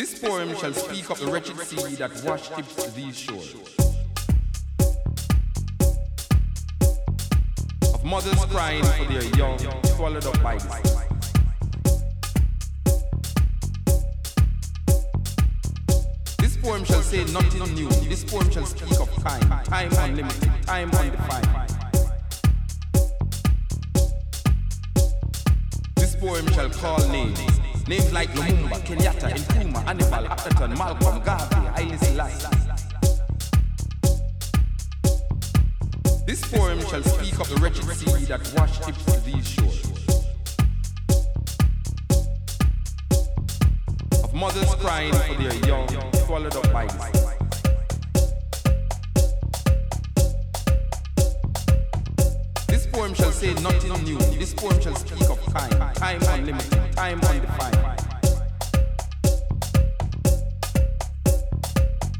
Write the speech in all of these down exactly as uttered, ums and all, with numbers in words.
This poem shall speak of the wretched sea that worships these shores, of mothers crying for their young, swallowed up by the sea. This poem shall say nothing new. This poem shall speak of time, time unlimited, time undefined. This poem shall call names. Names like Lumumba, Kenyatta, Nkuma, Hannibal, Atherton, Malcolm, Garvey, Haile Selassie. This poem shall speak of the wretched sea that worships these shores, of mothers crying for their young, swallowed up by the sea. This poem shall say nothing new. This poem shall speak of time, time unlimited, time undefined.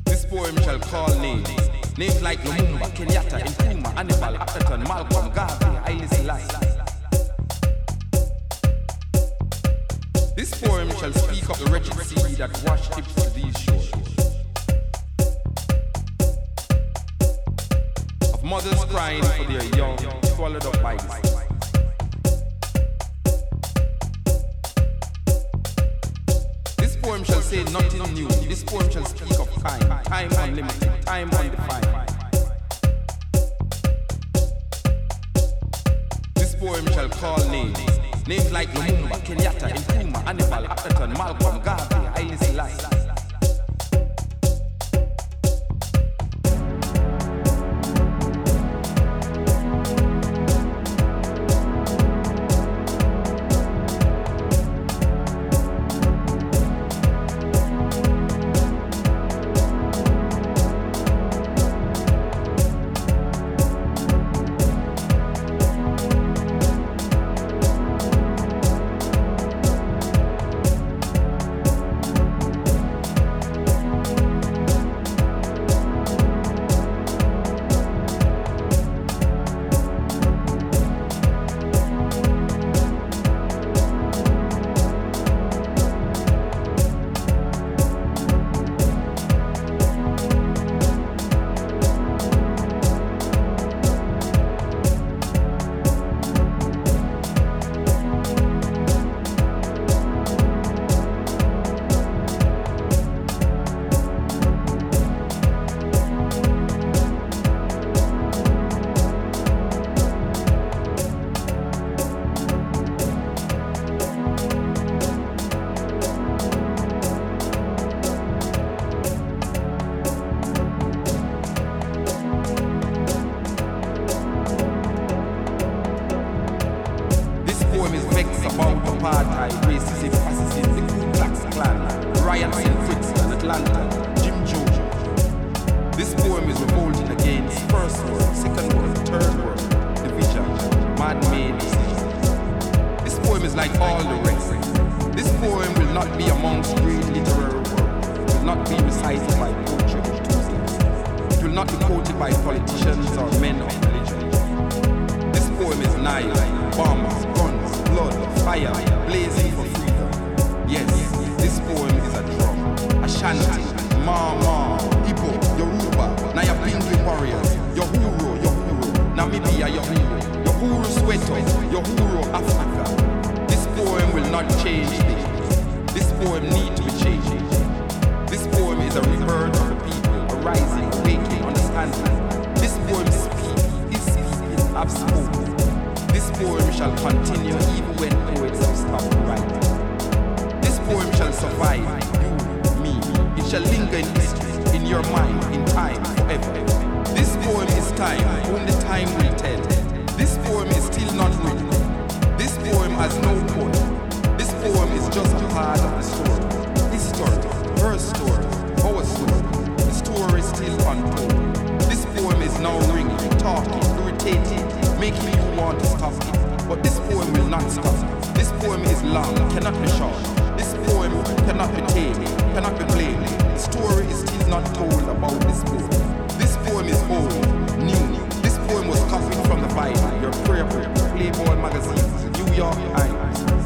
This poem shall call names, names like Lumumba, Kenyatta, Nkuma, Hannibal, Atherton, Malcolm, Garvey, Haile Selassie. This poem shall speak of the wretched sea that worships these shores, of mothers crying for their young, swallowed up by the sea. This poem shall say nothing new. This poem shall speak of time, time unlimited, time undefined. This poem shall call names, names like Lumumba, Kenyatta, Nkuma, Hannibal, Atherton, Malcolm, Garvey, Haile Selassie.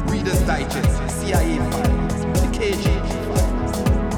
Reader's Digest, C I A files, the K G B files,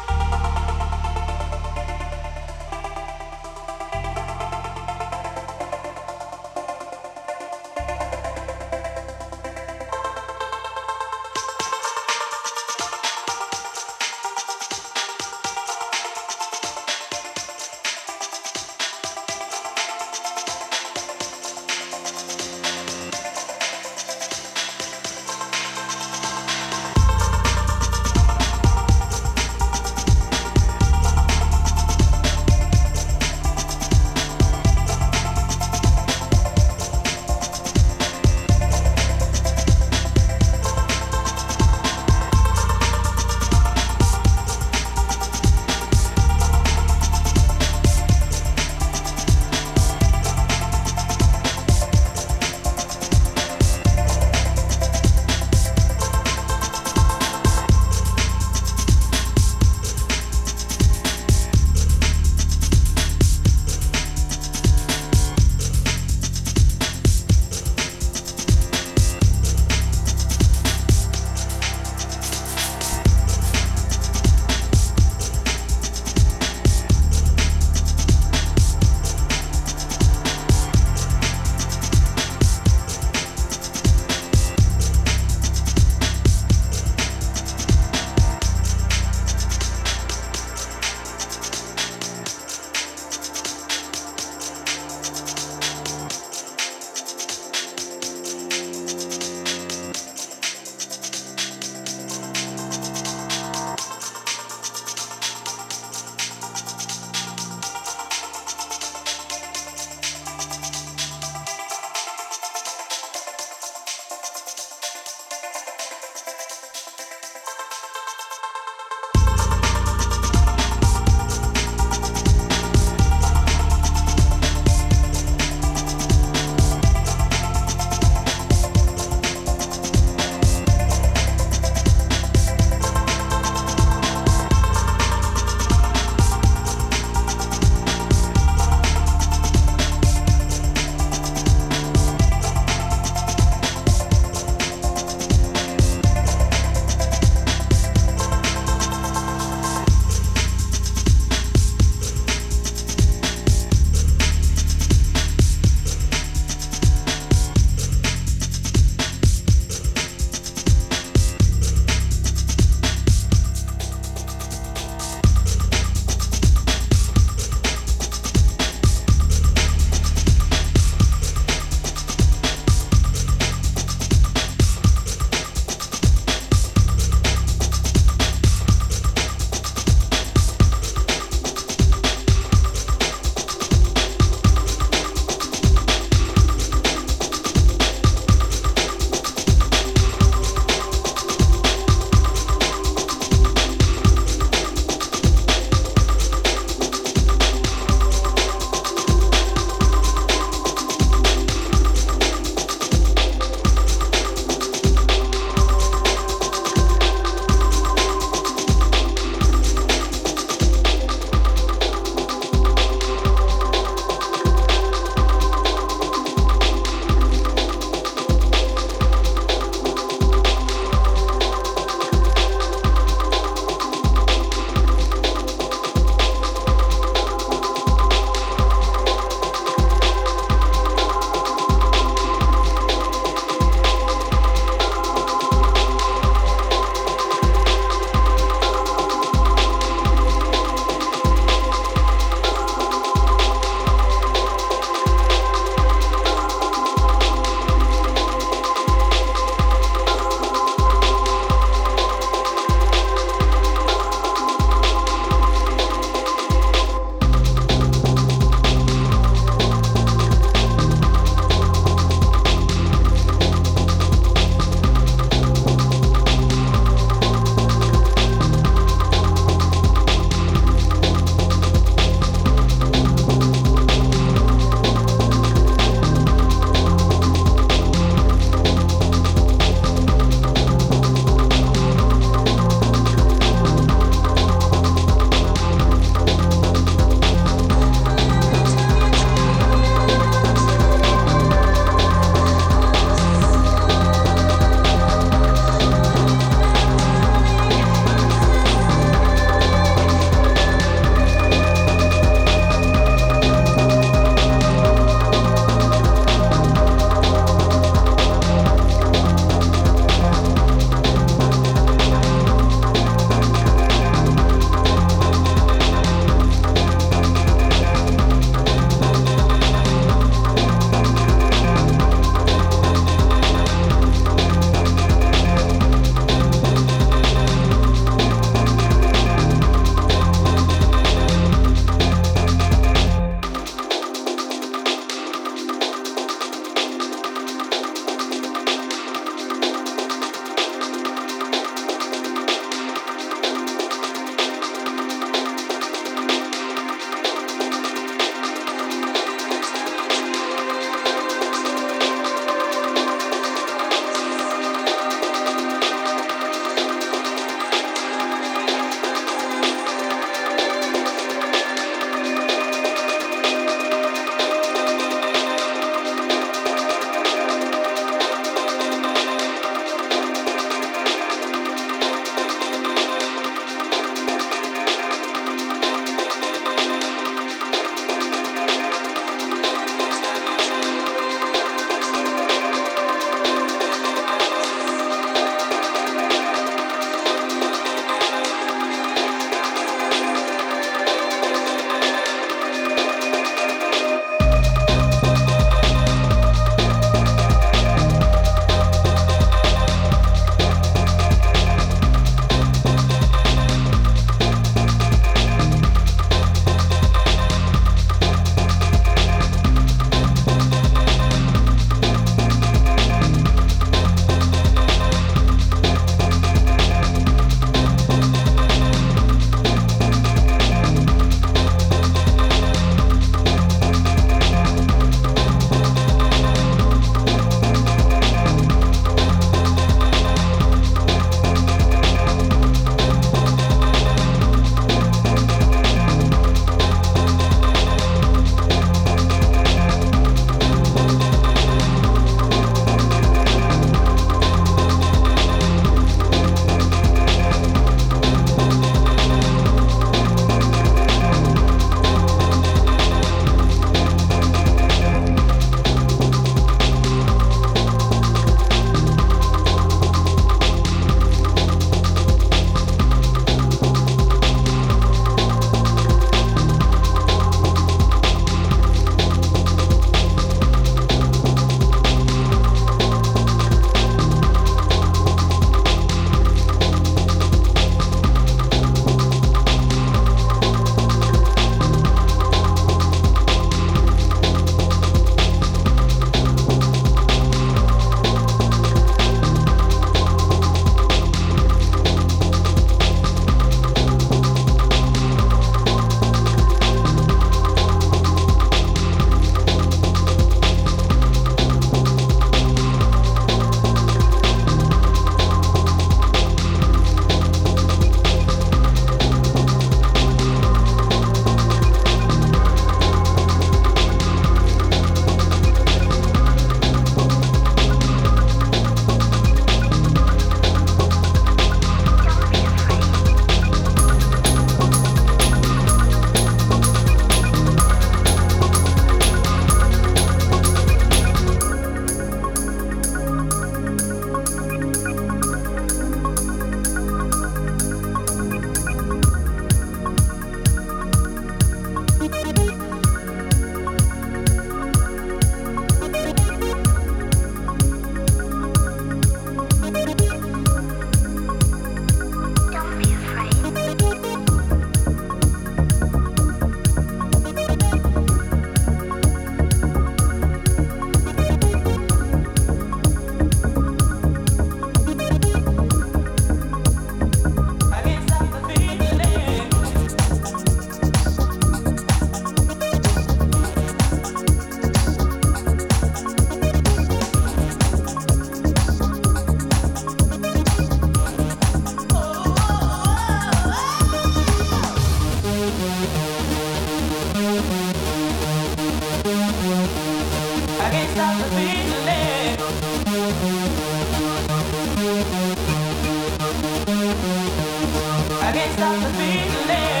I can't stop the feeling.